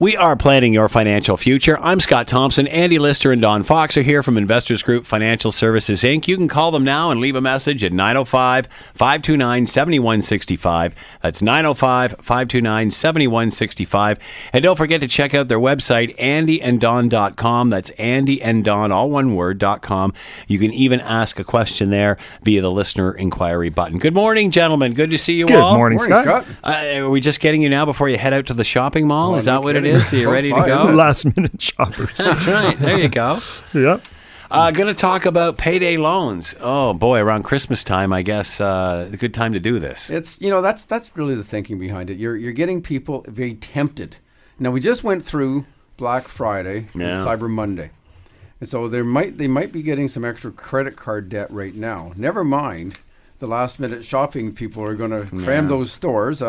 We are planning your financial future. I'm Scott Thompson. Andy Lister and Don Fox are here from Investors Group Financial Services, Inc. You can call them now and leave a message at 905-529-7165. That's 905-529-7165. And don't forget to check out their website, andyanddon.com. That's andyanddon, all one word, .com. You can even ask a question there via the listener inquiry button. Good morning, gentlemen. Good to see you all. Good morning, Scott. Are we just getting you now before you head out to the shopping mall? Is that what it is? So you're ready to go? Last-minute shoppers. That's right. There you go. Yep. Going to talk about payday loans. Oh, boy, around Christmas time, I guess, a good time to do this. It's, you know, that's really the thinking behind it. You're getting people very tempted. Now, we just went through Black Friday and Cyber Monday. And so they might be getting some extra credit card debt right now. Never mind the last-minute shopping people are going to cram those stores.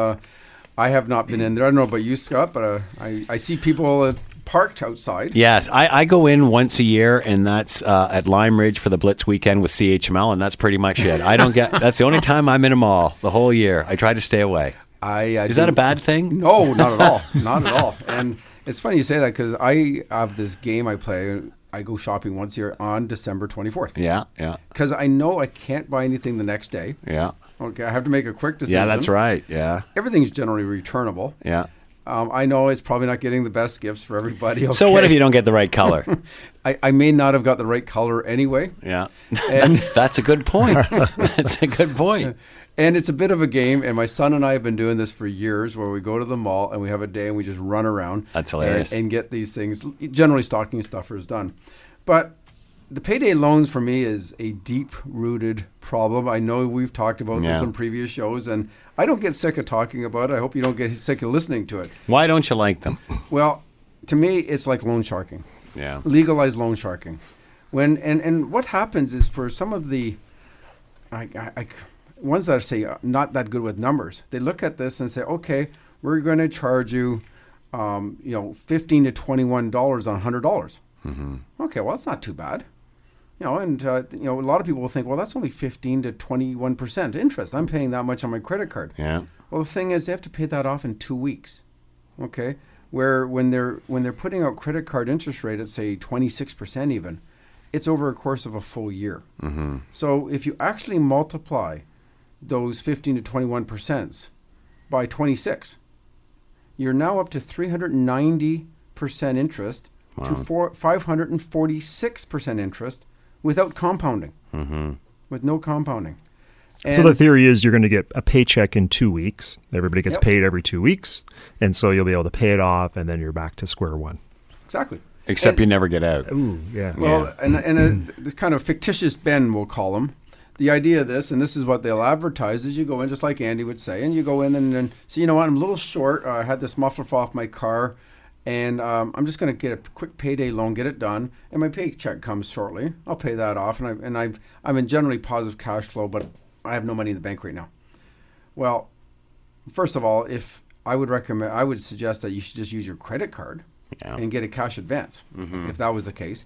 I have not been in there. I don't know about you, Scott, but I see people parked outside. Yes, I go in once a year, and that's at Lime Ridge for the Blitz weekend with CHML, and that's pretty much it. That's the only time I'm in a mall the whole year. I try to stay away. Is that a bad thing? No, not at all. Not at all. And it's funny you say that because I have this game I play. I go shopping once a year on December 24th. Yeah, yeah. Because I know I can't buy anything the next day. Yeah. Okay, I have to make a quick decision. Yeah, that's right, yeah. Everything's generally returnable. Yeah. I know it's probably not getting the best gifts for everybody. Okay. So what if you don't get the right color? I may not have got the right color anyway. Yeah. And that's a good point. That's a good point. And it's a bit of a game, and my son and I have been doing this for years, where we go to the mall and we have a day and we just run around. That's hilarious. And get these things, generally stocking stuffers done. But the payday loans for me is a deep-rooted problem. I know we've talked about this on previous shows, and I don't get sick of talking about it. I hope you don't get sick of listening to it. Why don't you like them? Well, to me, it's like loan sharking. Yeah. Legalized loan sharking. And what happens is for some of the ones that say not that good with numbers, they look at this and say, okay, we're going to charge you, $15 to $21 on $100. Mm-hmm. Okay, well, that's not too bad. A lot of people will think, well, that's only 15 to 21% interest. I'm paying that much on my credit card. Yeah. Well, the thing is, they have to pay that off in 2 weeks. Okay. Where when they're putting out credit card interest rate at say 26% even, it's over a course of a full year. Mm-hmm. So if you actually multiply those 15 to 21% by 26, you're now up to 390% interest to 546% interest. Without compounding, with no compounding. And so the theory is you're going to get a paycheck in 2 weeks. Everybody gets paid every 2 weeks. And so you'll be able to pay it off, and then you're back to square one. Exactly. Except you never get out. Ooh, yeah. Well, and this kind of fictitious bend, we'll call them. The idea of this, and this is what they'll advertise, is you go in, just like Andy would say, and you go in and say, you know what, I'm a little short. I had this muffler fall off my car, and I'm just going to get a quick payday loan, get it done, and my paycheck comes shortly. I'll pay that off, and I'm in generally positive cash flow, but I have no money in the bank right now. Well, first of all, I would suggest that you should just use your credit card and get a cash advance, if that was the case.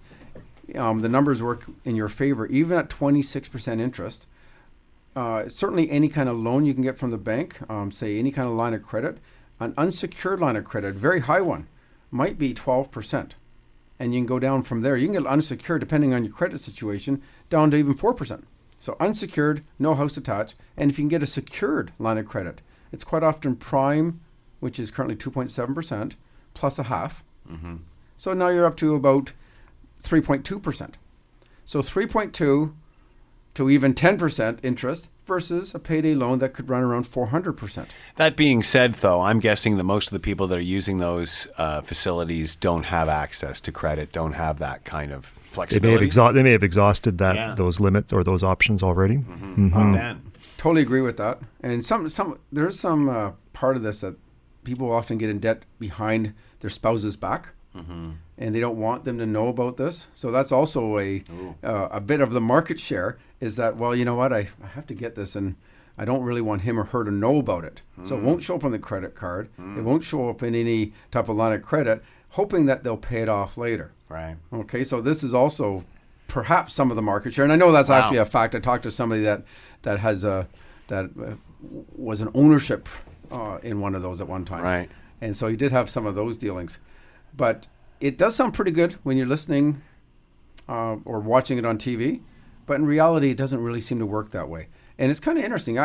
The numbers work in your favor, even at 26% interest. Certainly any kind of loan you can get from the bank, say any kind of line of credit, an unsecured line of credit, very high one, might be 12%. And you can go down from there. You can get unsecured, depending on your credit situation, down to even 4%. So unsecured, no house attached. And if you can get a secured line of credit, it's quite often prime, which is currently 2.7%, plus a half. Mm-hmm. So now you're up to about 3.2%. So 3.2 to even 10% interest, versus a payday loan that could run around 400%. That being said, though, I'm guessing that most of the people that are using those facilities don't have access to credit, don't have that kind of flexibility. They may have exhausted that those limits or those options already. Mm-hmm. Mm-hmm. Totally agree with that. And there's some part of this that people often get in debt behind their spouse's back. Mm-hmm. And they don't want them to know about this. So that's also a bit of the market share, is that, well, you know what, I have to get this, and I don't really want him or her to know about it. Mm. So it won't show up on the credit card. Mm. It won't show up in any type of line of credit, hoping that they'll pay it off later. Right. Okay, so this is also perhaps some of the market share. And I know that's actually a fact. I talked to somebody that was an ownership in one of those at one time. Right. And so he did have some of those dealings. But it does sound pretty good when you're listening or watching it on TV. But in reality, it doesn't really seem to work that way. And it's kind of interesting.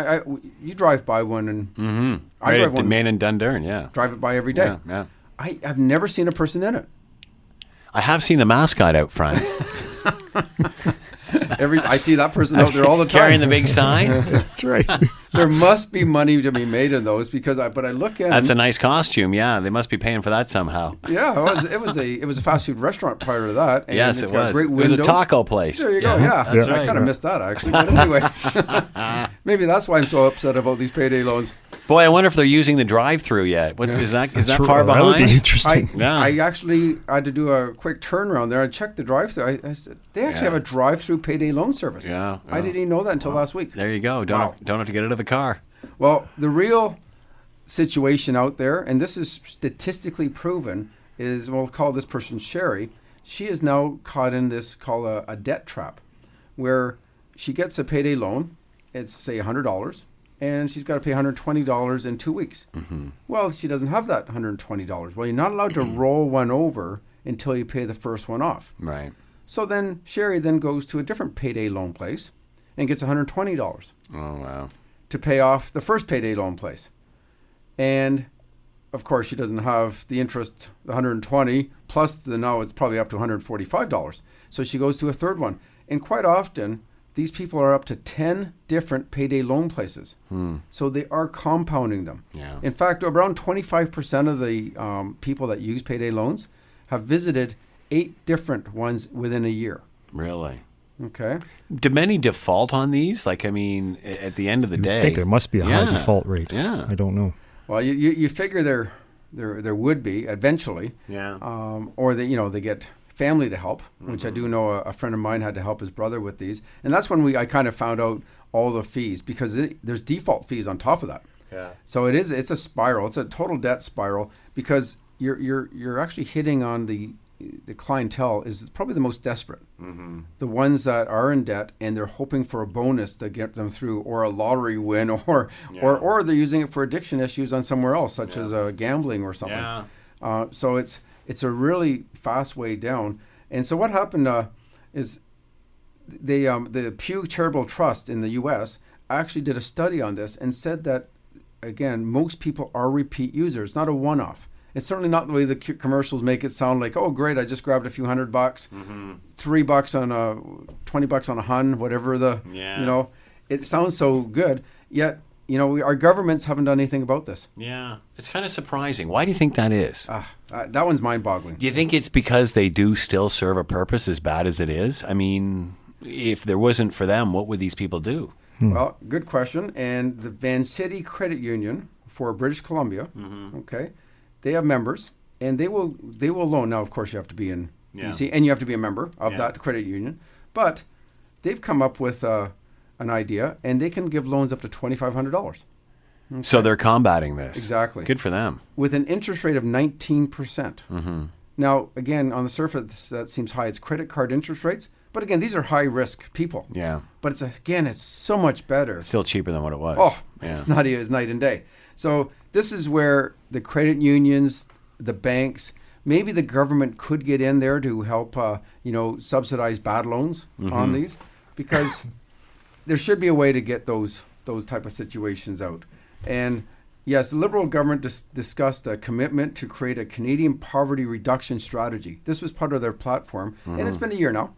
You drive by one, and I drive one. Main and Dundurn, yeah. Drive it by every day. Yeah. I've never seen a person in it. I have seen the mascot out front. I see that person out there all the time. Carrying the big sign. That's right. There must be money to be made in those but I look at. That's a nice costume. Yeah, they must be paying for that somehow. Yeah, it was a fast food restaurant prior to that. And yes, it was. Great windows. It was a taco place. There you go. Yeah, that's right. I kind of missed that actually. But anyway, maybe that's why I'm so upset about these payday loans. Boy, I wonder if they're using the drive-through yet. Is that far behind? That would be interesting. I actually had to do a quick turnaround there. I checked the drive-through. I said they actually have a drive-through payday loan service. Yeah, I didn't even know that until last week. There you go. Don't have to get out of the car. Well, the real situation out there, and this is statistically proven, is we'll call this person Sherry. She is now caught in this called a debt trap, where she gets a payday loan. It's say $100. And she's got to pay $120 in 2 weeks. Mm-hmm. Well, she doesn't have that $120. Well, you're not allowed to roll one over until you pay the first one off. Right. So then Sherry then goes to a different payday loan place and gets $120. Oh, wow. To pay off the first payday loan place. And, of course, she doesn't have the interest, the $120, plus now it's probably up to $145. So she goes to a third one. And quite often, these people are up to 10 different payday loan places. So they are compounding them. Yeah. In fact, around 25% of the people that use payday loans have visited 8 different ones within a year. Really? Okay. Do many default on these? At the end of the day. I think there must be a high default rate. Yeah. I don't know. Well, you figure there would be eventually. Yeah. Or they get family to help, which I do know a friend of mine had to help his brother with these. And that's when I kind of found out all the fees, because there's default fees on top of that. Yeah. So it's a spiral. It's a total debt spiral, because you're actually hitting on the clientele is probably the most desperate. Mm-hmm. The ones that are in debt and they're hoping for a bonus to get them through, or a lottery win, or they're using it for addiction issues on somewhere else, such as gambling or something. Yeah. So it's a really fast way down. And so what happened is the Pew Charitable Trust in the U.S. actually did a study on this and said that, again, most people are repeat users, not a one-off. It's certainly not the way the commercials make it sound like, oh, great, I just grabbed a few $100, $3 on a, $20 on a hun, whatever it sounds so good, yet. Our governments haven't done anything about this. Yeah. It's kind of surprising. Why do you think that is? That one's mind-boggling. Do you think it's because they do still serve a purpose, as bad as it is? If there wasn't for them, what would these people do? Well, good question. And the Vancity Credit Union for British Columbia, okay, they have members, and they will loan. Now, of course, you have to be in BC, and you have to be a member of that credit union. But they've come up with an idea, and they can give loans up to $2,500. Okay. So they're combating this. Exactly. Good for them. With an interest rate of 19%. Mm-hmm. Now, again, on the surface, that seems high. It's credit card interest rates. But again, these are high-risk people. Yeah. But it's so much better. It's still cheaper than what it was. Oh, yeah. It's night and day. So this is where the credit unions, the banks, maybe the government could get in there to help, subsidize bad loans on these, because there should be a way to get those type of situations out. And yes, the Liberal government discussed a commitment to create a Canadian poverty reduction strategy. This was part of their platform, and it's been a year now.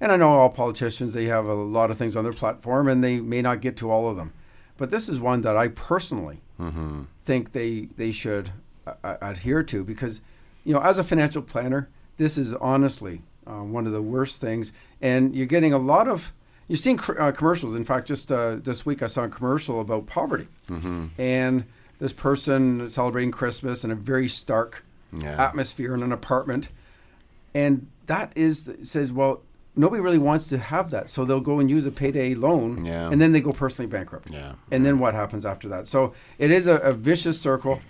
And I know all politicians, they have a lot of things on their platform, and they may not get to all of them. But this is one that I personally think they should adhere to, because, as a financial planner, this is honestly one of the worst things. And you're getting a lot of... You're seeing commercials. In fact, just this week I saw a commercial about poverty. And this person celebrating Christmas in a very stark atmosphere in an apartment. And that says, well, nobody really wants to have that. So they'll go and use a payday loan, and then they go personally bankrupt. Yeah. And then what happens after that? So it is a vicious circle.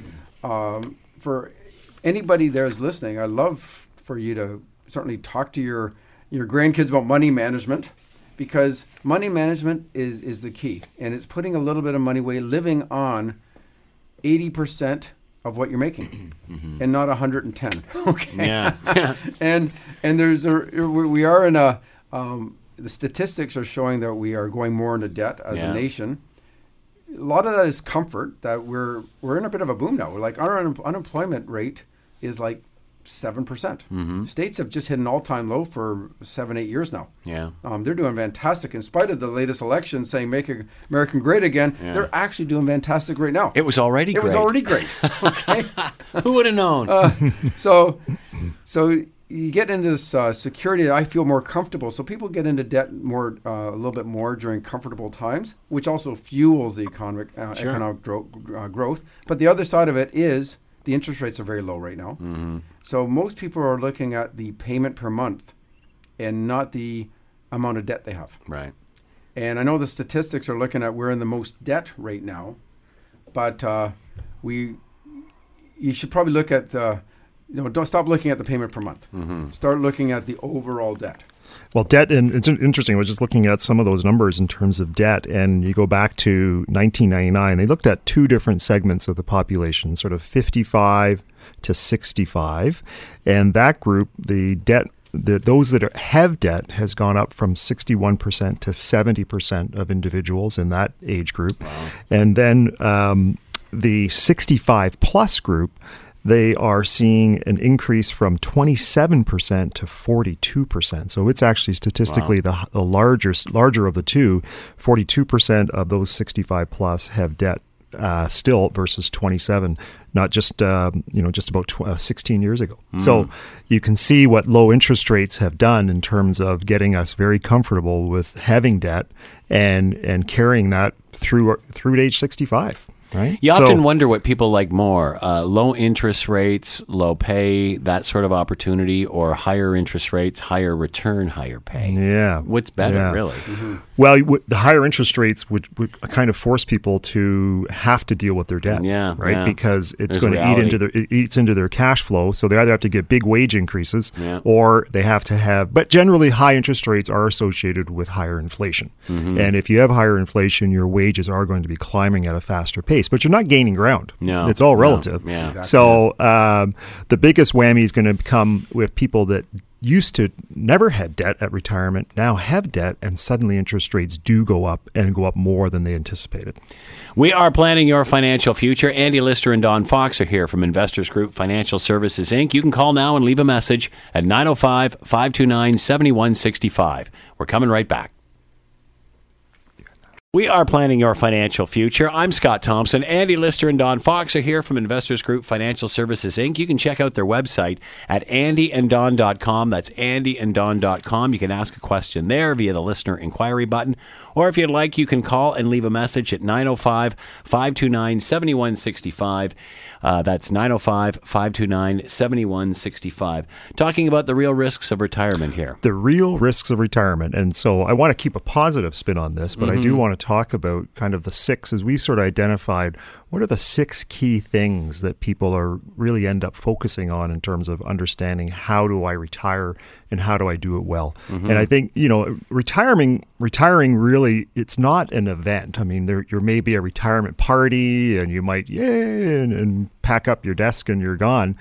For anybody there is listening, I'd love for you to certainly talk to your grandkids about money management. Because money management is the key. And it's putting a little bit of money away, living on 80% of what you're making, and not 110. Okay. Yeah. and there's we are in a the statistics are showing that we are going more into debt as a nation. A lot of that is comfort that we're in a bit of a boom now. We're like our unemployment rate is like 7%. States have just hit an all-time low for 7-8 years now. Yeah, they're doing fantastic in spite of the latest election saying "Make America Great Again." Yeah. They're actually doing fantastic right now. It was already great. Okay? Who would have known? So you get into this security. I feel more comfortable. So people get into debt more, a little bit more during comfortable times, which also fuels the economic growth. But the other side of it is, the interest rates are very low right now. So most people are looking at the payment per month and not the amount of debt they have. Right. And I know the statistics are looking at we're in the most debt right now, but you should probably look at, don't stop looking at the payment per month. Start looking at the overall debt. Well, debt, and it's interesting, I was just looking at some of those numbers in terms of debt, and you go back to 1999, they looked at two different segments of the population, sort of 55 to 65, and that group, the debt, those that have debt has gone up from 61% to 70% of individuals in that age group. Wow. And then the 65 plus group, they are seeing an increase from 27% to 42%. So it's actually statistically the larger of the two. 42% of those 65 plus have debt still versus 27, not just just about 16 years ago. So you can see what low interest rates have done in terms of getting us very comfortable with having debt and carrying that through to age 65. Right? You often wonder what people like more, low interest rates, low pay, that sort of opportunity, or higher interest rates, higher return, higher pay. Yeah. What's better, really? Well, the higher interest rates would kind of force people to have to deal with their debt, because it's going to eat into their cash flow, so they either have to get big wage increases or they have to have, but generally high interest rates are associated with higher inflation. And if you have higher inflation, your wages are going to be climbing at a faster pace. But you're not gaining ground. No, it's all relative. No, yeah. Exactly. So the biggest whammy is going to come with people that used to never had debt at retirement, now have debt, and suddenly interest rates do go up and go up more than they anticipated. We are planning your financial future. Andy Lister and Don Fox are here from Investors Group Financial Services, Inc. You can call now and leave a message at 905-529-7165. We're coming right back. We are planning your financial future. I'm Scott Thompson. Andy Lister and Don Fox are here from Investors Group Financial Services, Inc. You can check out their website at andyanddon.com. That's andyanddon.com. You can ask a question there via the listener inquiry button. Or if you'd like, you can call and leave a message at 905-529-7165. That's 905-529-7165. Talking about the real risks of retirement here. The real risks of retirement. And so I want to keep a positive spin on this, but I do want to talk about kind of the six, as we've sort of identified, what are the six key things that people are really end up focusing on in terms of understanding how do I retire and how do I do it well? And I think, retiring really, it's not an event. I mean, there may be a retirement party and you might, and pack up your desk and you're gone.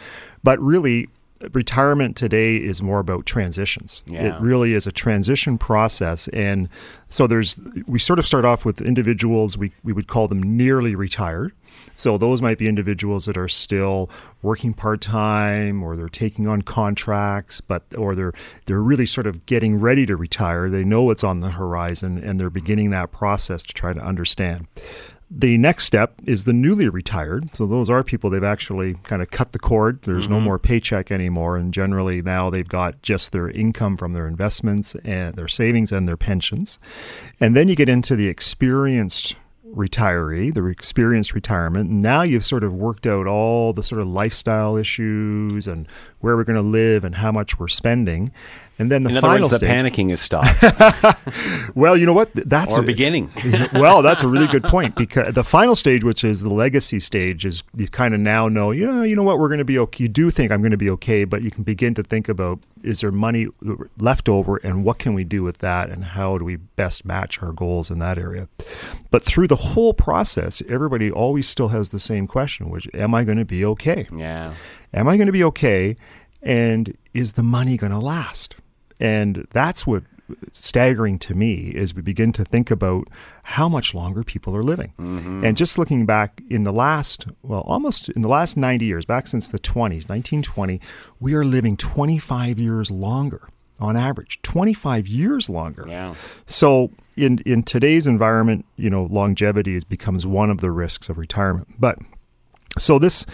But really, retirement today is more about transitions. It really is a transition process. And so we sort of start off with individuals, we would call them nearly retired. So those might be individuals that are still working part-time or they're taking on contracts, or they're really sort of getting ready to retire. They know what's on the horizon and they're beginning that process to try to understand. The next step is the newly retired. So those are people, they've actually kind of cut the cord. There's no more paycheck anymore. And generally now they've got just their income from their investments and their savings and their pensions. And then you get into the experienced retiree, the experienced retirement. Now you've sort of worked out all the sort of lifestyle issues and where we're going to live and how much we're spending. And then in other words, the panicking is stopped. Well, you know what? That's beginning. Well, that's a really good point, because the final stage, which is the legacy stage, is you kind of now know, you know what, we're going to be okay. You do think I'm going to be okay, but you can begin to think about, is there money left over and what can we do with that and how do we best match our goals in that area? But through the whole process, everybody always still has the same question, which, am I going to be okay? Yeah. Am I going to be okay? And is the money going to last? And that's what staggering to me is we begin to think about how much longer people are living. Mm-hmm. And just looking back in the last, well, almost in the last 90 years, back since the 20s, 1920, we are living 25 years longer on average, 25 years longer. Yeah. So in today's environment, you know, longevity becomes one of the risks of retirement. But so this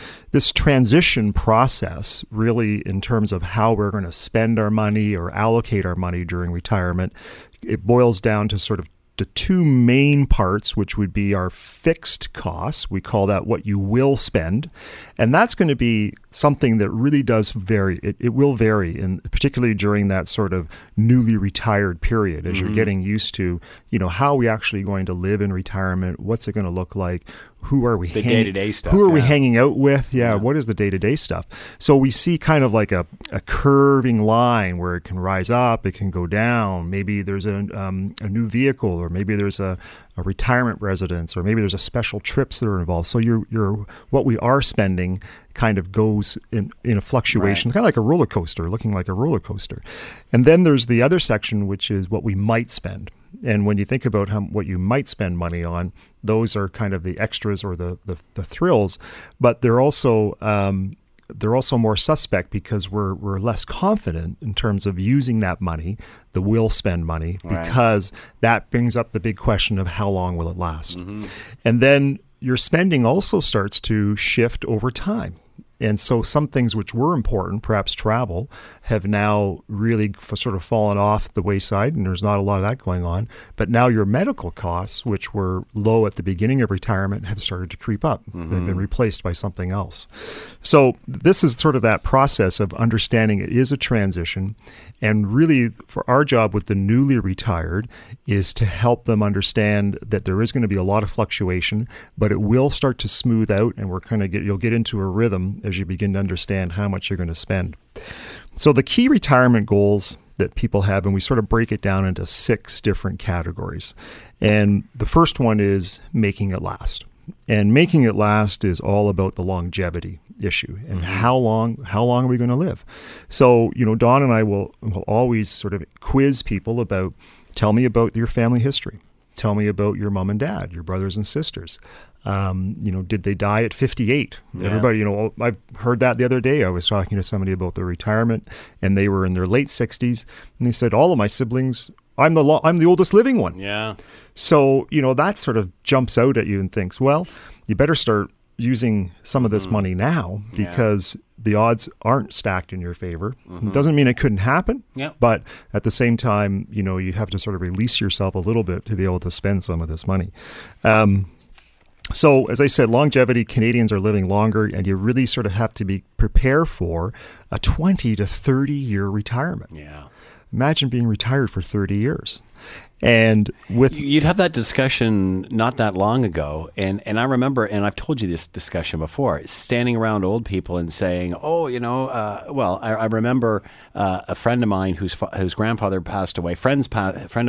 transition process, really, in terms of how we're going to spend our money or allocate our money during retirement, it boils down to sort of the two main parts, which would be our fixed costs. We call that what you will spend. And that's going to be something that really does vary. It will vary, and particularly during that sort of newly retired period, as mm-hmm. you're getting used to, you know, how are we actually going to live in retirement? What's it going to look like? Who are we the day-to-day stuff? Who are we hanging out with? Yeah, what is the day-to-day stuff? So we see kind of like a curving line where it can rise up, it can go down. Maybe there's a new vehicle, or maybe there's a retirement residence, or maybe there's a special trips that are involved. So your what we are spending kind of goes in a fluctuation, right. Kind of like a roller coaster, looking like a roller coaster. And then there's the other section, which is what we might spend. And when you think about what you might spend money on, those are kind of the extras or the thrills, but they're also more suspect because we're less confident in terms of using that money, the will spend money, because that brings up the big question of how long will it last? Mm-hmm. And then your spending also starts to shift over time. And so some things which were important, perhaps travel, have now really sort of fallen off the wayside, and there's not a lot of that going on. But now your medical costs, which were low at the beginning of retirement, have started to creep up. Mm-hmm. They've been replaced by something else. So this is sort of that process of understanding it is a transition. And really, for our job with the newly retired is to help them understand that there is going to be a lot of fluctuation, but it will start to smooth out, and you'll get into a rhythm as you begin to understand how much you're going to spend. So the key retirement goals that people have, and we sort of break it down into 6 different categories. And the first one is making it last. And making it last is all about the longevity issue and mm-hmm. how long are we going to live? So, you know, Don and I will always sort of quiz people about, tell me about your family history. Tell me about your mom and dad, your brothers and sisters. You know, did they die at 58? Yeah. Everybody, you know, I've heard that the other day. I was talking to somebody about their retirement, and they were in their late 60s, and they said, all of my siblings, I'm the oldest living one. Yeah. So, you know, that sort of jumps out at you and thinks, well, you better start using some of this mm-hmm. money now because the odds aren't stacked in your favor. Mm-hmm. It doesn't mean it couldn't happen, but at the same time, you know, you have to sort of release yourself a little bit to be able to spend some of this money. So as I said, longevity, Canadians are living longer, and you really sort of have to be prepared for a 20 to 30 year retirement. Yeah. Imagine being retired for 30 years. And you'd have that discussion not that long ago, and I remember, and I've told you this discussion before, standing around old people and saying, "Oh, you know, I remember a friend of mine whose grandfather passed away. A friend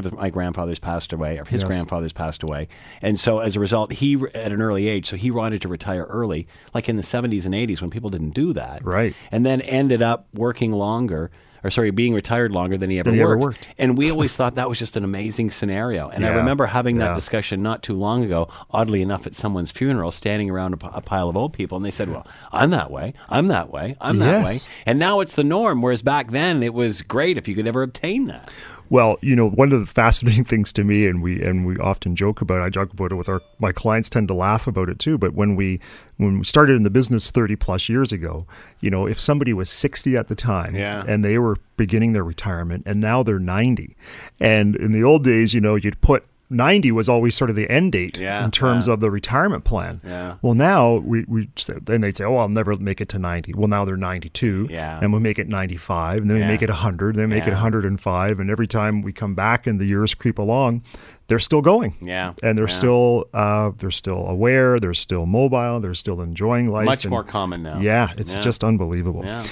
of my grandfather's passed away, or his grandfather's passed away, and so as a result, he at an early age, so he wanted to retire early, like in the 70s and 80s when people didn't do that, right? And then ended up working longer." Or sorry, being retired longer than he ever worked. And we always thought that was just an amazing scenario. And I remember having that discussion not too long ago, oddly enough, at someone's funeral, standing around a pile of old people. And they said, well, I'm that way. And now it's the norm, whereas back then it was great if you could ever obtain that. Well, you know, one of the fascinating things to me, and we often joke about it, I joke about it with my clients tend to laugh about it too, but when we started in the business 30 plus years ago, you know, if somebody was 60 at the time and they were beginning their retirement and now they're 90, and in the old days, you know, you'd put 90 was always sort of the end date in terms of the retirement plan. Yeah. Well, now we then they'd say, oh, I'll never make it to 90. Well, now they're 92 and we'll make it 95 and then we make it 100, then make it 105. And every time we come back and the years creep along, they're still going. Yeah. And they're still aware, they're still mobile, they're still enjoying life. Much more common now. Yeah. It's just unbelievable. Yeah.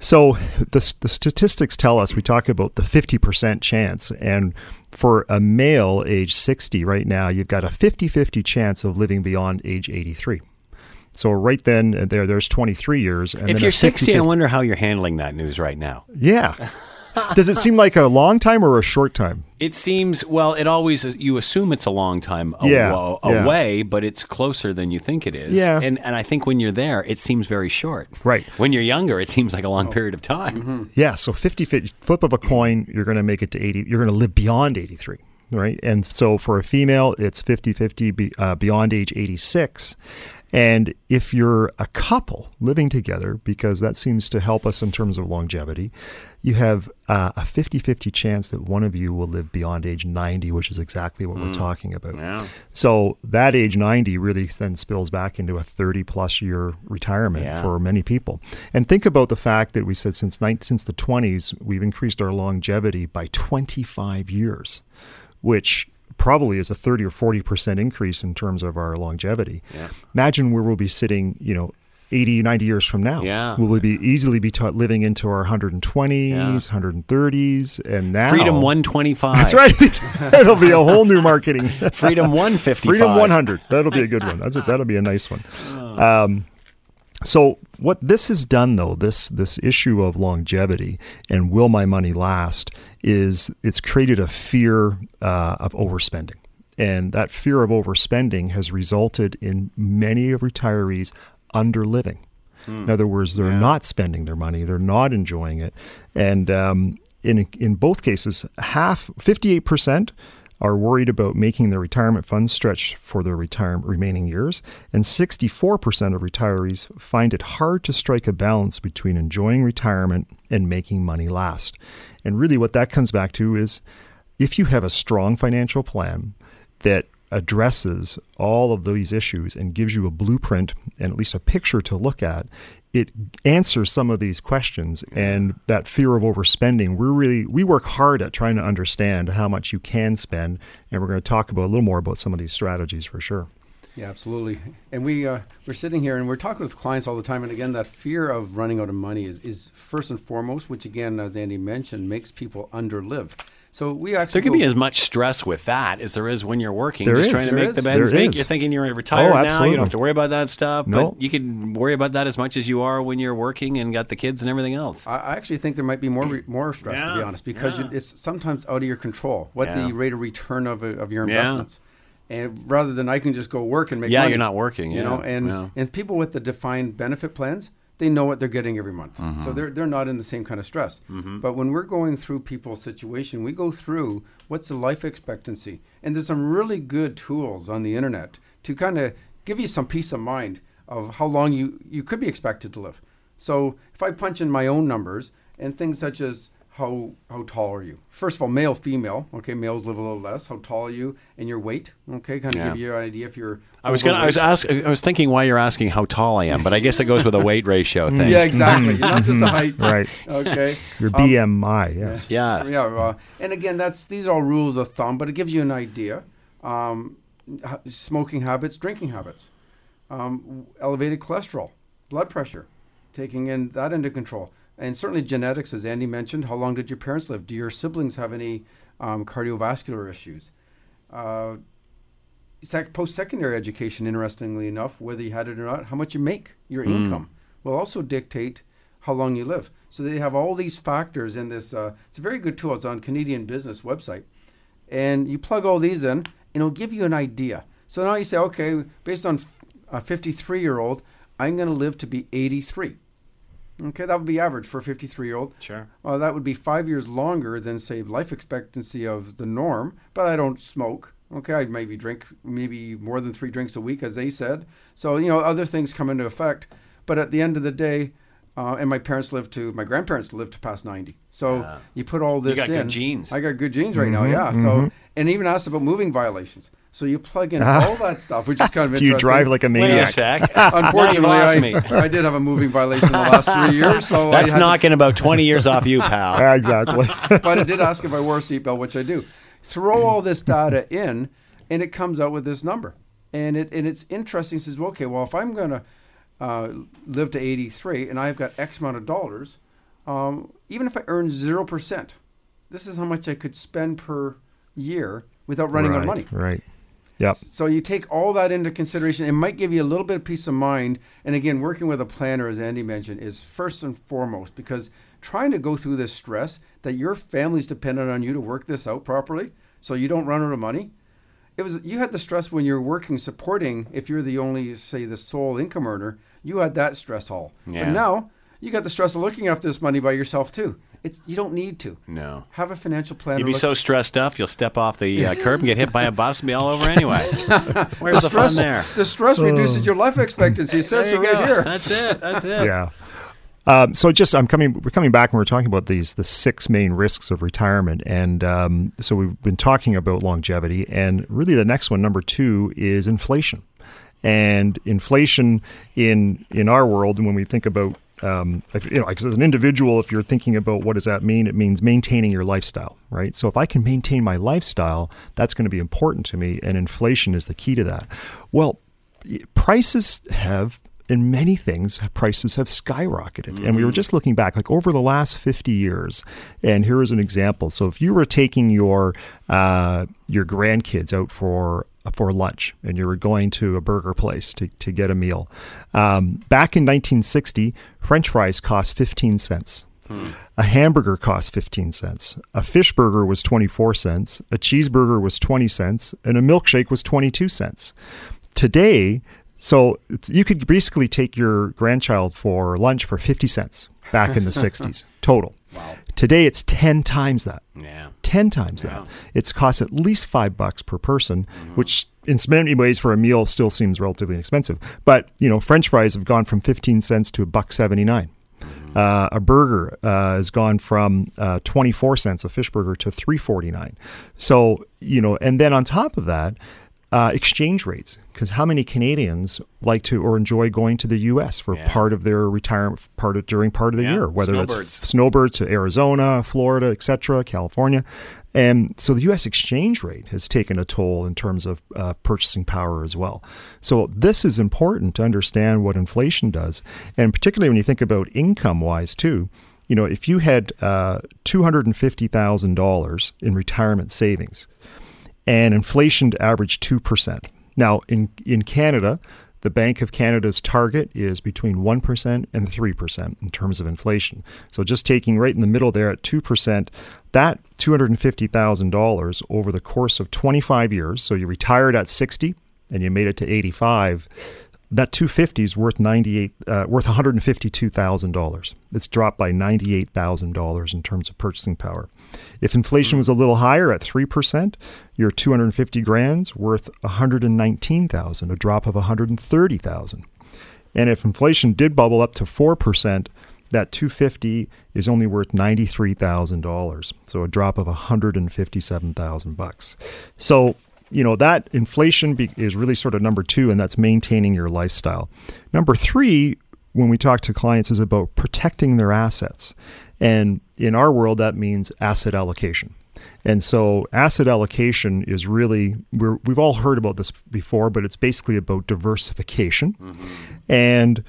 So the statistics tell us, we talk about the 50% chance, and for a male age 60 right now, you've got a 50-50 chance of living beyond age 83. So right then and there, there's 23 years. And if then you're 60, I wonder how you're handling that news right now. Yeah. Does it seem like a long time or a short time? It seems, well, it always, you assume it's a long time away, but it's closer than you think it is. Yeah. And I think when you're there, it seems very short. Right. When you're younger, it seems like a long period of time. Mm-hmm. Yeah, so 50-50, flip of a coin, you're going to make it to 80, you're going to live beyond 83. Right. And so for a female, it's 50-50 beyond age 86. And if you're a couple living together, because that seems to help us in terms of longevity, you have a 50-50 chance that one of you will live beyond age 90, which is exactly what we're talking about. Yeah. So that age 90 really then spills back into a 30-plus year retirement for many people. And think about the fact that we said since the 20s, we've increased our longevity by 25 years, which probably is a 30 or 40% increase in terms of our longevity. Yeah. Imagine where we'll be sitting, 80, 90 years from now. Yeah. We'll be easily living into our 120s, 130s, and now Freedom 125. That's right. That'll be a whole new marketing. Freedom 155. Freedom 100. That'll be a good one. That'll be a nice one. So what this has done, though, this issue of longevity and will my money last, is it's created a fear of overspending. And that fear of overspending has resulted in many of retirees underliving. In other words, they're not spending their money. They're not enjoying it. And in both cases, 58%, are worried about making their retirement funds stretch for their remaining years, and 64% of retirees find it hard to strike a balance between enjoying retirement and making money last. And really what that comes back to is if you have a strong financial plan that addresses all of these issues and gives you a blueprint and at least a picture to look at, it answers some of these questions. And that fear of overspending, we work hard at trying to understand how much you can spend, and we're going to talk about a little more about some of these strategies for sure. Yeah, absolutely. And we're sitting here and we're talking with clients all the time. And again, that fear of running out of money is first and foremost, which again, as Andy mentioned, makes people underlive. So there can be as much stress with that as there is when you're working. Trying to make the ends meet. You're thinking you're retired now. You don't have to worry about that stuff. No. But you can worry about that as much as you are when you're working and got the kids and everything else. I actually think there might be more stress, to be honest, because it's sometimes out of your control, what the rate of return of your investments. And rather than I can just go work and make money. Yeah, you're not working. And people with the defined benefit plans, they know what they're getting every month. Mm-hmm. So they're not in the same kind of stress. Mm-hmm. But when we're going through people's situation, we go through what's the life expectancy. And there's some really good tools on the internet to kind of give you some peace of mind of how long you could be expected to live. So if I punch in my own numbers and things such as how tall are you? First of all, male, female. Okay, males live a little less. How tall are you and your weight? Okay, kind of give you an idea if you're. I was thinking why you're asking how tall I am, but I guess it goes with a weight ratio thing. Yeah, exactly. You're not just a height. Right. Okay. Your BMI. Yes. Yeah. Yeah. And again, these are all rules of thumb, but it gives you an idea. Smoking habits, drinking habits, elevated cholesterol, blood pressure, taking that into control. And certainly genetics, as Andy mentioned, how long did your parents live? Do your siblings have any cardiovascular issues? Post-secondary education, interestingly enough, whether you had it or not, how much you make, your income, will also dictate how long you live. So they have all these factors in this. It's a very good tool. It's on Canadian Business website. And you plug all these in, and it'll give you an idea. So now you say, okay, based on a 53-year-old, I'm going to live to be 83. Okay, that would be average for a 53-year-old. Sure. That would be 5 years longer than, say, life expectancy of the norm, but I don't smoke. Okay, I'd maybe drink more than 3 drinks a week, as they said. So, other things come into effect. But at the end of the day, and my grandparents lived to past 90. So you put all this in. You got good genes. I got good genes right now, So, and even asked about moving violations. So you plug in all that stuff, which is kind of interesting. Do you drive like a maniac? Wait a sec. Unfortunately, I did have a moving violation in the last 3 years. So that's knocking about 20 years off you, pal. Exactly. But I did ask if I wore a seatbelt, which I do. Throw all this data in, and it comes out with this number. And it's interesting. It says, okay, well, if I'm going to live to 83 and I've got X amount of dollars, even if I earn 0%, this is how much I could spend per year without running out of money. Right. Yep. So you take all that into consideration. It might give you a little bit of peace of mind. And again, working with a planner, as Andy mentioned, is first and foremost, because trying to go through this stress that your family's dependent on you to work this out properly so you don't run out of money. It was, you had the stress when you're working, supporting, if you're the only, say, the sole income earner, you had that stress all. Yeah. But now you got the stress of looking after this money by yourself too. You don't need to. No. Have a financial planner. You'd be so stressed up, you'll step off the curb and get hit by a bus and be all over anyway. Where's the fun there? The stress reduces your life expectancy. It says so right here. That's it. That's it. Yeah. We're coming back and we're talking about the six main risks of retirement. And so we've been talking about longevity. And really the next one, number two, is inflation. And inflation in our world, and when we think about if as an individual, if you're thinking about what does that mean, it means maintaining your lifestyle, right? So if I can maintain my lifestyle, that's going to be important to me, and inflation is the key to that. Well, prices have skyrocketed. Mm-hmm. And we were just looking back, like over the last 50 years, and here is an example. So if you were taking your grandkids out for lunch and you were going to a burger place to get a meal. Back in 1960, French fries cost 15 cents. A hamburger cost 15 cents. A fish burger was 24 cents. A cheeseburger was 20 cents. And a milkshake was 22 cents. Today, so you could basically take your grandchild for lunch for 50 cents back in the 60s total. Wow. Today, it's 10 times that. Yeah. 10 times that. It's cost at least $5 per person, which in many ways for a meal still seems relatively inexpensive. But, French fries have gone from 15 cents to $1.79. A burger has gone from 24 cents, a fish burger, to $3.49. So, and then on top of that, exchange rates, because how many Canadians like to or enjoy going to the U.S. for part of their retirement, during part of the year, whether it's snowbirds to Arizona, Florida, etc., California, and so the U.S. exchange rate has taken a toll in terms of purchasing power as well. So this is important to understand what inflation does, and particularly when you think about income-wise too. If you had $250,000 in retirement savings. And inflation to average 2%. Now, in Canada, the Bank of Canada's target is between 1% and 3% in terms of inflation. So just taking right in the middle there at 2%, that $250,000 over the course of 25 years, so you retired at 60 and you made it to 85, that $250,000 is worth $152,000. It's dropped by $98,000 in terms of purchasing power. If inflation was a little higher at 3%, your $250,000's worth $119,000, a drop of $130,000. And if inflation did bubble up to 4%, that $250,000 is only worth $93,000, so a drop of $157,000. So that inflation is really sort of number two, and that's maintaining your lifestyle. Number three, when we talk to clients, is about protecting their assets. And in our world, that means asset allocation. And so asset allocation is really, we've all heard about this before, but it's basically about diversification. Mm-hmm. And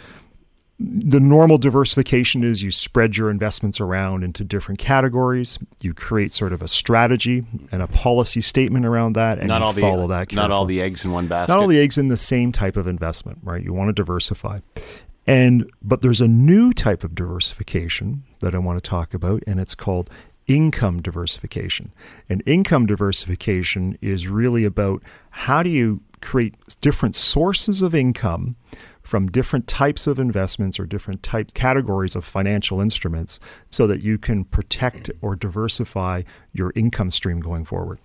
the normal diversification is you spread your investments around into different categories. You create sort of a strategy and a policy statement around that, and follow that carefully. Not all the eggs in one basket. Not all the eggs in the same type of investment, right? You want to diversify. But there's a new type of diversification that I want to talk about, and it's called income diversification. And income diversification is really about how do you create different sources of income from different types of investments or different categories of financial instruments so that you can protect or diversify your income stream going forward.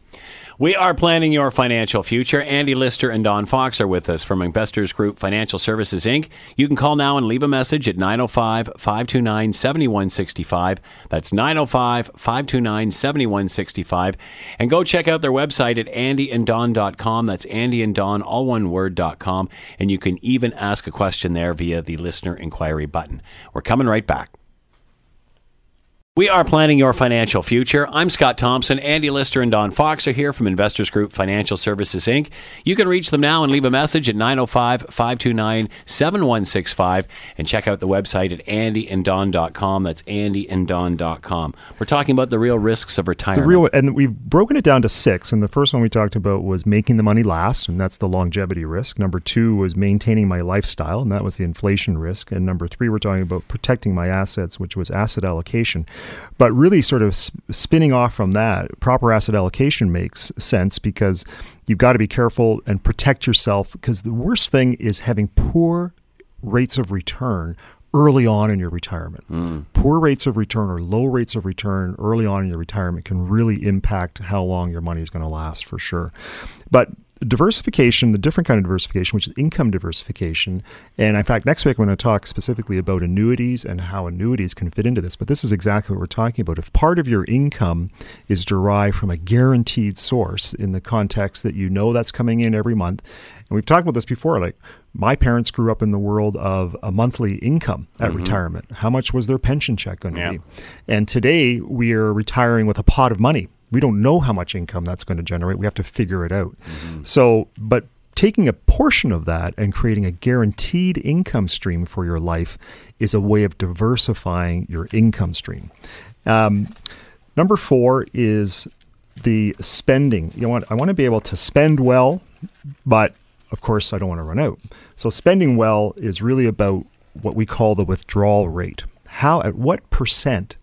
We are planning your financial future. Andy Lister and Don Fox are with us from Investors Group Financial Services, Inc. You can call now and leave a message at 905-529-7165. That's 905-529-7165. And go check out their website at andyanddon.com. That's andyanddon, all one word.com. And you can even ask a question there via the listener inquiry button. We're coming right back. We are planning your financial future. I'm Scott Thompson. Andy Lister and Don Fox are here from Investors Group Financial Services, Inc. You can reach them now and leave a message at 905-529-7165 and check out the website at andyanddon.com. That's andyanddon.com. We're talking about the real risks of retirement. And we've broken it down to six. And the first one we talked about was making the money last, and that's the longevity risk. Number two was maintaining my lifestyle, and that was the inflation risk. And number three, we're talking about protecting my assets, which was asset allocation. But really sort of spinning off from that, proper asset allocation makes sense because you've got to be careful and protect yourself, because the worst thing is having poor rates of return early on in your retirement. Poor rates of return or low rates of return early on in your retirement can really impact how long your money is going to last, for sure. But diversification, the different kind of diversification, which is income diversification. And in fact, next week, I'm going to talk specifically about annuities and how annuities can fit into this. But this is exactly what we're talking about. If part of your income is derived from a guaranteed source in the context that you know that's coming in every month, and we've talked about this before, like my parents grew up in the world of a monthly income at retirement. How much was their pension check going to be? And today, we are retiring with a pot of money. We don't know how much income that's going to generate. We have to figure it out. So, but taking a portion of that and creating a guaranteed income stream for your life is a way of diversifying your income stream. Number four is the spending. You know what? I want to be able to spend well, but of course I don't want to run out. So spending well is really about what we call the withdrawal rate. How, at what percent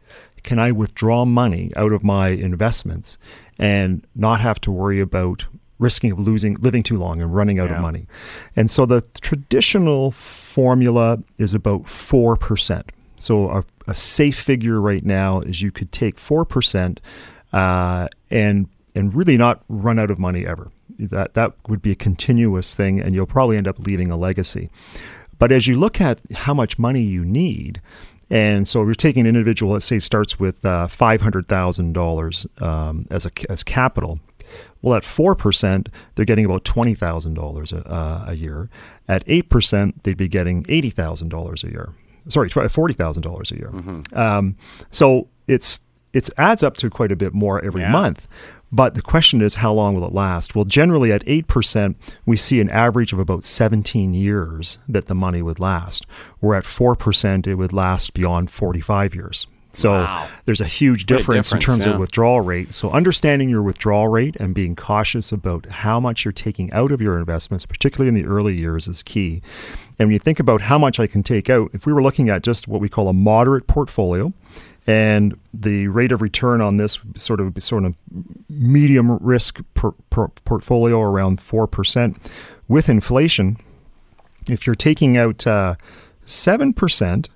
can I withdraw money out of my investments and not have to worry about risking of living too long and running out of money? And so the traditional formula is about 4%. So a safe figure right now is you could take 4% and really not run out of money ever. That would be a continuous thing, and you'll probably end up leaving a legacy. But as you look at how much money you need, and so we're taking an individual, let's say, starts with $500,000 as capital. Well, at 4%, they're getting about $20,000 a year. At 8%, they'd be getting $80,000 a year. Sorry, $40,000 a year. So it adds up to quite a bit more every month. But the question is, how long will it last? Well, generally at 8%, we see an average of about 17 years that the money would last. Where at 4%, it would last beyond 45 years. So there's a huge difference in terms of withdrawal rate. So understanding your withdrawal rate and being cautious about how much you're taking out of your investments, particularly in the early years, is key. And when you think about how much I can take out, if we were looking at just what we call a moderate portfolio, and the rate of return on this sort of medium risk portfolio around 4%, with inflation, if you're taking out 7%,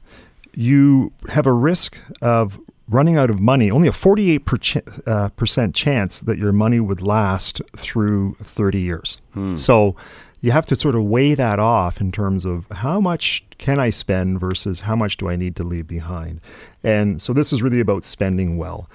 you have a risk of running out of money, only a 48% chance that your money would last through 30 years. So you have to sort of weigh that off in terms of how much can I spend versus how much do I need to leave behind. And so this is really about spending well.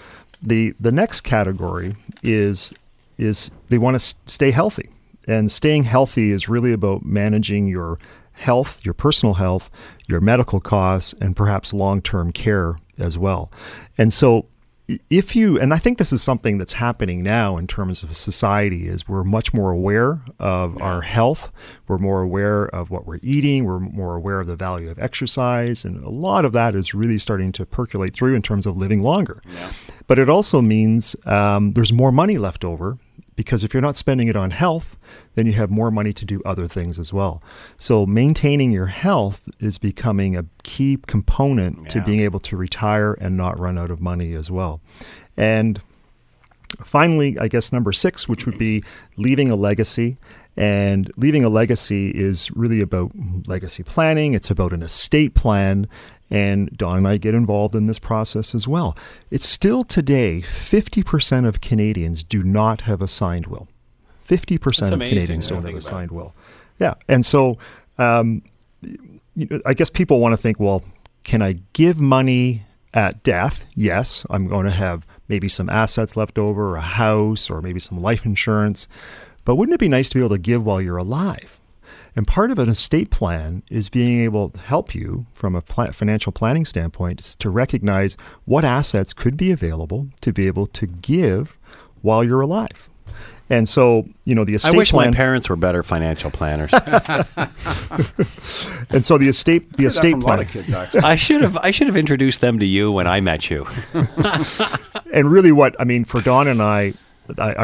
The next category is they want to stay healthy. And staying healthy is really about managing your health, your personal health, your medical costs, and perhaps long-term care as well. And so if you, and I think this is something that's happening now in terms of society, is we're much more aware of our health. We're more aware of what we're eating. We're more aware of the value of exercise. And a lot of that is really starting to percolate through in terms of living longer. But it also means there's more money left over, because if you're not spending it on health, then you have more money to do other things as well. So maintaining your health is becoming a key component to being able to retire and not run out of money as well. And finally, I guess number six, which would be leaving a legacy. And leaving a legacy is really about legacy planning. It's about an estate plan. And Don and I get involved in this process as well. It's still today, 50% of Canadians do not have a signed will. 50% of Canadians don't have a signed will. Yeah. And so I guess people want to think, well, can I give money at death? Yes, I'm going to have maybe some assets left over, a house, or maybe some life insurance. But wouldn't it be nice to be able to give while you're alive? And part of an estate plan is being able to help you from a financial planning standpoint to recognize what assets could be available to be able to give while you're alive. And so, you know, the estate plan... I wish my parents were better financial planners. And so the estate plan... I should have introduced them to you when I met you. And really what, I mean, for Don and I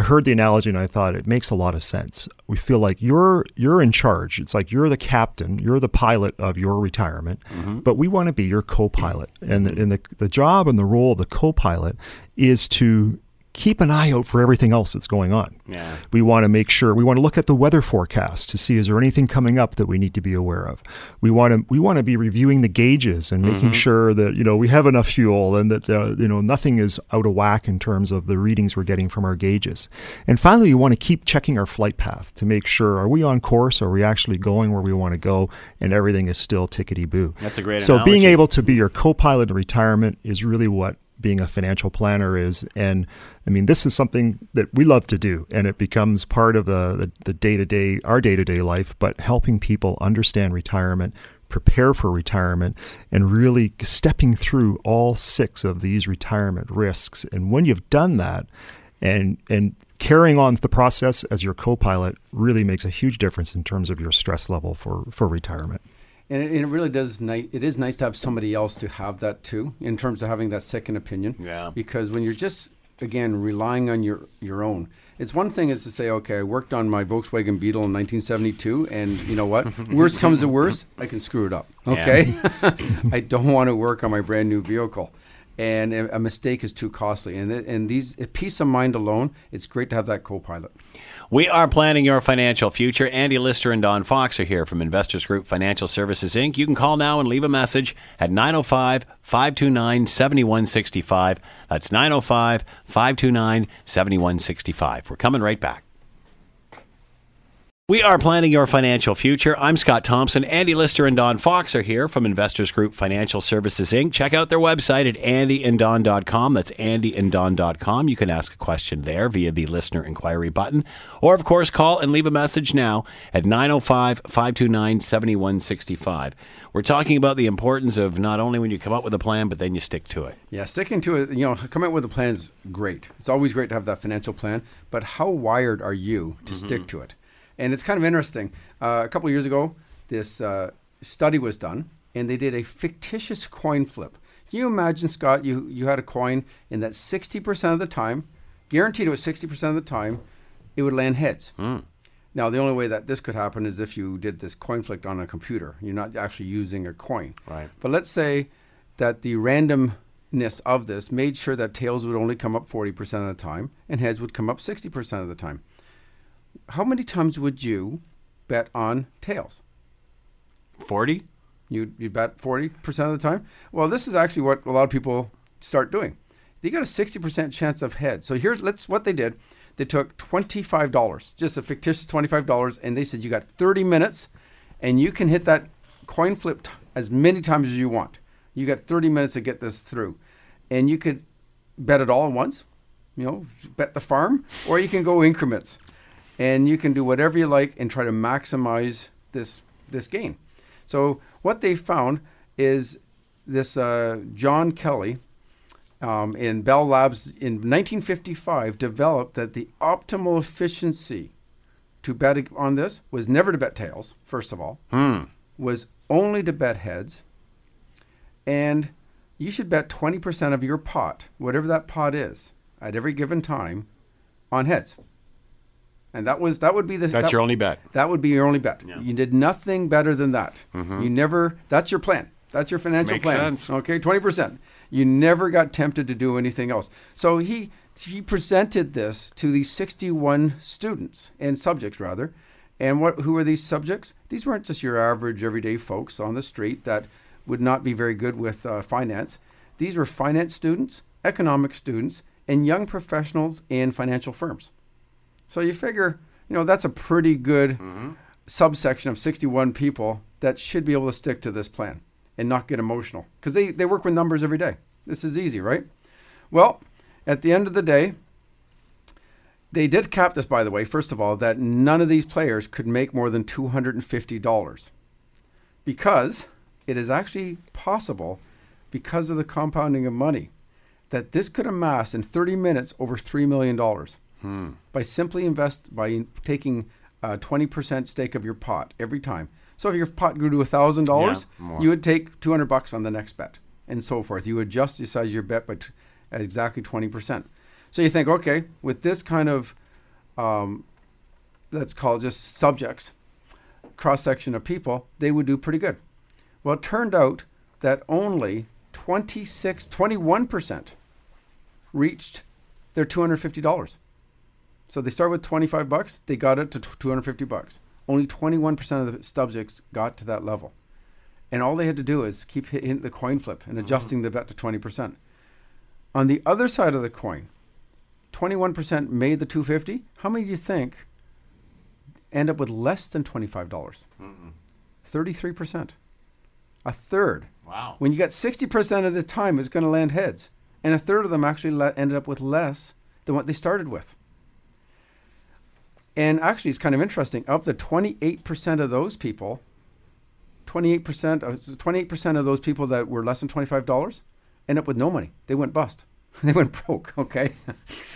heard the analogy and I thought it makes a lot of sense. We feel like you're in charge. It's like you're the captain, you're the pilot of your retirement, mm-hmm. but we want to be your co-pilot. And the job and the role of the co-pilot is to keep an eye out for everything else that's going on. Yeah. We want to make sure, we want to look at the weather forecast to see is there anything coming up that we need to be aware of. We want to be reviewing the gauges and making mm-hmm. sure that, you know, we have enough fuel and that, you know, nothing is out of whack in terms of the readings we're getting from our gauges. And finally, we want to keep checking our flight path to make sure, are we on course? Are we actually going where we want to go? And everything is still tickety-boo. That's a great analogy. So being able to be your co-pilot in retirement is really what being a financial planner is. And I mean, this is something that we love to do, and it becomes part of the day-to-day, our day-to-day life, but helping people understand retirement, prepare for retirement, and really stepping through all 6 of these retirement risks. And when you've done that and carrying on the process as your co-pilot really makes a huge difference in terms of your stress level for retirement. And it really does. It is nice to have somebody else to have that too, in terms of having that second opinion. Yeah. Because when you're just, again, relying on your own, it's one thing is to say, okay, I worked on my Volkswagen Beetle in 1972, and you know what? Worst comes to worst, I can screw it up. Okay. Yeah. I don't want to work on my brand new vehicle, and a mistake is too costly. And these peace of mind alone, it's great to have that co-pilot. We are planning your financial future. Andy Lister and Don Fox are here from Investors Group Financial Services, Inc. You can call now and leave a message at 905-529-7165. That's 905-529-7165. We're coming right back. We are planning your financial future. I'm Scott Thompson. Andy Lister and Don Fox are here from Investors Group Financial Services, Inc. Check out their website at andyanddon.com. That's andyanddon.com. You can ask a question there via the listener inquiry button. Or, of course, call and leave a message now at 905-529-7165. We're talking about the importance of not only when you come up with a plan, but then you stick to it. Yeah, sticking to it, you know, coming up with a plan is great. It's always great to have that financial plan. But how wired are you to mm-hmm. stick to it? And it's kind of interesting. A couple of years ago, this study was done, and they did a fictitious coin flip. Can you imagine, Scott, you had a coin, and that 60% of the time, guaranteed it was 60% of the time, it would land heads. Mm. Now, the only way that this could happen is if you did this coin flip on a computer. You're not actually using a coin. Right. But let's say that the randomness of this made sure that tails would only come up 40% of the time, and heads would come up 60% of the time. How many times would you bet on tails? 40? You bet 40% of the time? Well, this is actually what a lot of people start doing. They got a 60% chance of heads. So let's what they did. They took $25, just a fictitious $25, and they said you got 30 minutes, and you can hit that coin flip as many times as you want. You got 30 minutes to get this through. And you could bet it all at once, you know, bet the farm, or you can go increments. And you can do whatever you like and try to maximize this gain. So what they found is this John Kelly in Bell Labs in 1955 developed that the optimal efficiency to bet on this was never to bet tails, first of all, was only to bet heads. And you should bet 20% of your pot, whatever that pot is, at every given time, on heads. And that's your only bet. That would be your only bet. Yeah. You did nothing better than that. Mm-hmm. That's your plan. That's your financial plan. Makes sense. Okay, 20%. You never got tempted to do anything else. So he presented this to these 61 students and subjects rather. And who were these subjects? These weren't just your average everyday folks on the street that would not be very good with finance. These were finance students, economic students, and young professionals in financial firms. So you figure, you know, that's a pretty good mm-hmm. subsection of 61 people that should be able to stick to this plan and not get emotional. Because they work with numbers every day. This is easy, right? Well, at the end of the day, They did cap this, by the way, first of all, that none of these players could make more than $250 because it is actually possible, because of the compounding of money, that this could amass in 30 minutes over $3 million by simply by taking 20% stake of your pot every time. So if your pot grew to $1,000, you would take $200 on the next bet and so forth. You adjust the size of your bet by exactly 20%. So you think, okay, with this kind of, let's call it just subjects, cross-section of people, they would do pretty good. Well, it turned out that only 21% reached their $250. So they started with $25, they got it to $250. Only 21% of the subjects got to that level. And all they had to do is keep hitting the coin flip and adjusting the bet to 20%. On the other side of the coin, 21% made the $250. How many do you think end up with less than $25? 33%. A third. Wow. When you got 60% of the time, it's going to land heads. And a third of them actually ended up with less than what they started with. And actually, it's kind of interesting. Of the 28% of those people, 28% of those people that were less than $25 end up with no money. They went bust. They went broke, okay?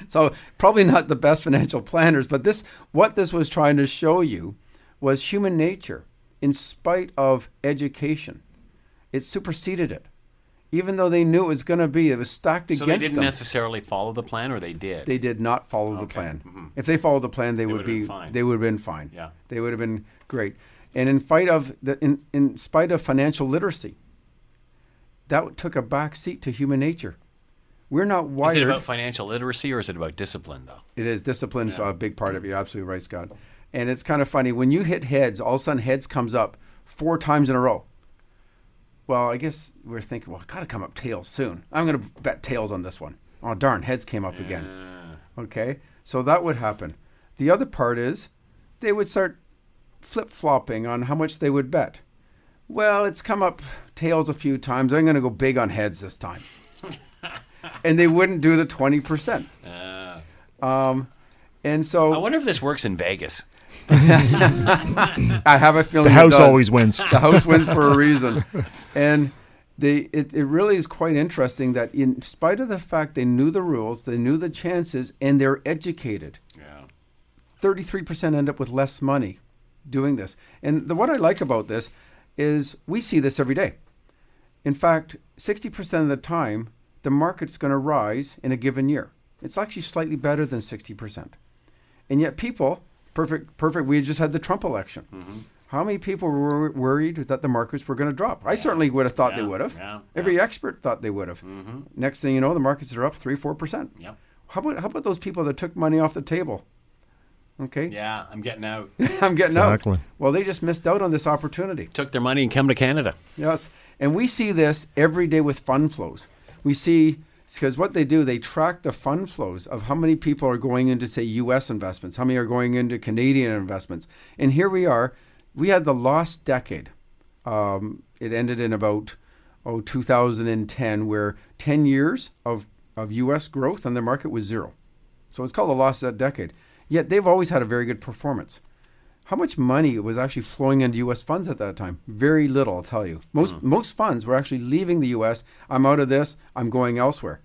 So probably not the best financial planners, but this, what this was trying to show you was human nature, in spite of education, it superseded it. Even though they knew it was going to be, it was stacked against them. So they didn't necessarily follow the plan, or they did? They did not follow the plan. If they followed the plan, they would have been fine. Yeah. They would have been great. And in spite of financial literacy, that took a back seat to human nature. We're not wired. Is it about financial literacy, or is it about discipline, though? It is. Discipline is a big part of it. You're absolutely right, Scott. And it's kind of funny. When you hit heads, all of a sudden heads comes up 4 times in a row. Well, I guess we're thinking, well, I've got to come up tails soon. I'm going to bet tails on this one. Oh, darn, heads came up again. Okay, so that would happen. The other part is they would start flip-flopping on how much they would bet. Well, it's come up tails a few times. I'm going to go big on heads this time. And they wouldn't do the 20%. And so I wonder if this works in Vegas. I have a feeling the house always wins. The house wins for a reason. And it really is quite interesting that in spite of the fact they knew the rules, they knew the chances, and they're educated, 33% end up with less money doing this. And what I like about this is we see this every day. In fact, 60% of the time, the market's going to rise in a given year. It's actually slightly better than 60%. And yet people, we just had the Trump election. How many people were worried that the markets were going to drop? I certainly would have thought they would have. Every expert thought they would have. Next thing you know, the markets are up 3-4%. How about those people that took money off the table? Okay. Yeah, I'm getting out. Exactly. Well, they just missed out on this opportunity. Took their money and come to Canada. Yes. And we see this every day with fund flows. We see, because what they do, they track the fund flows of how many people are going into, say, U.S. investments, how many are going into Canadian investments. And here we are. We had the lost decade. It ended in about 2010, where 10 years of U.S. growth on the market was zero. So it's called the lost decade. Yet they've always had a very good performance. How much money was actually flowing into U.S. funds at that time? Very little, I'll tell you. Most funds were actually leaving the U.S. I'm out of this. I'm going elsewhere.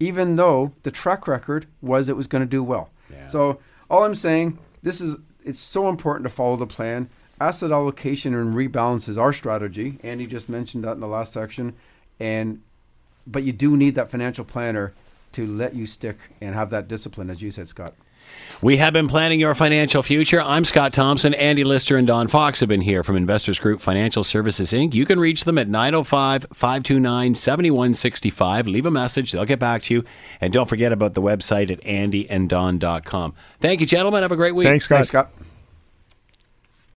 Even though the track record was it was going to do well. Yeah. So all I'm saying, it's so important to follow the plan. Asset allocation and rebalance is our strategy. Andy just mentioned that in the last section. But you do need that financial planner to let you stick and have that discipline, as you said, Scott. We have been planning your financial future. I'm Scott Thompson. Andy Lister and Don Fox have been here from Investors Group Financial Services, Inc. You can reach them at 905-529-7165. Leave a message. They'll get back to you. And don't forget about the website at andyanddon.com. Thank you, gentlemen. Have a great week. Thanks, Scott.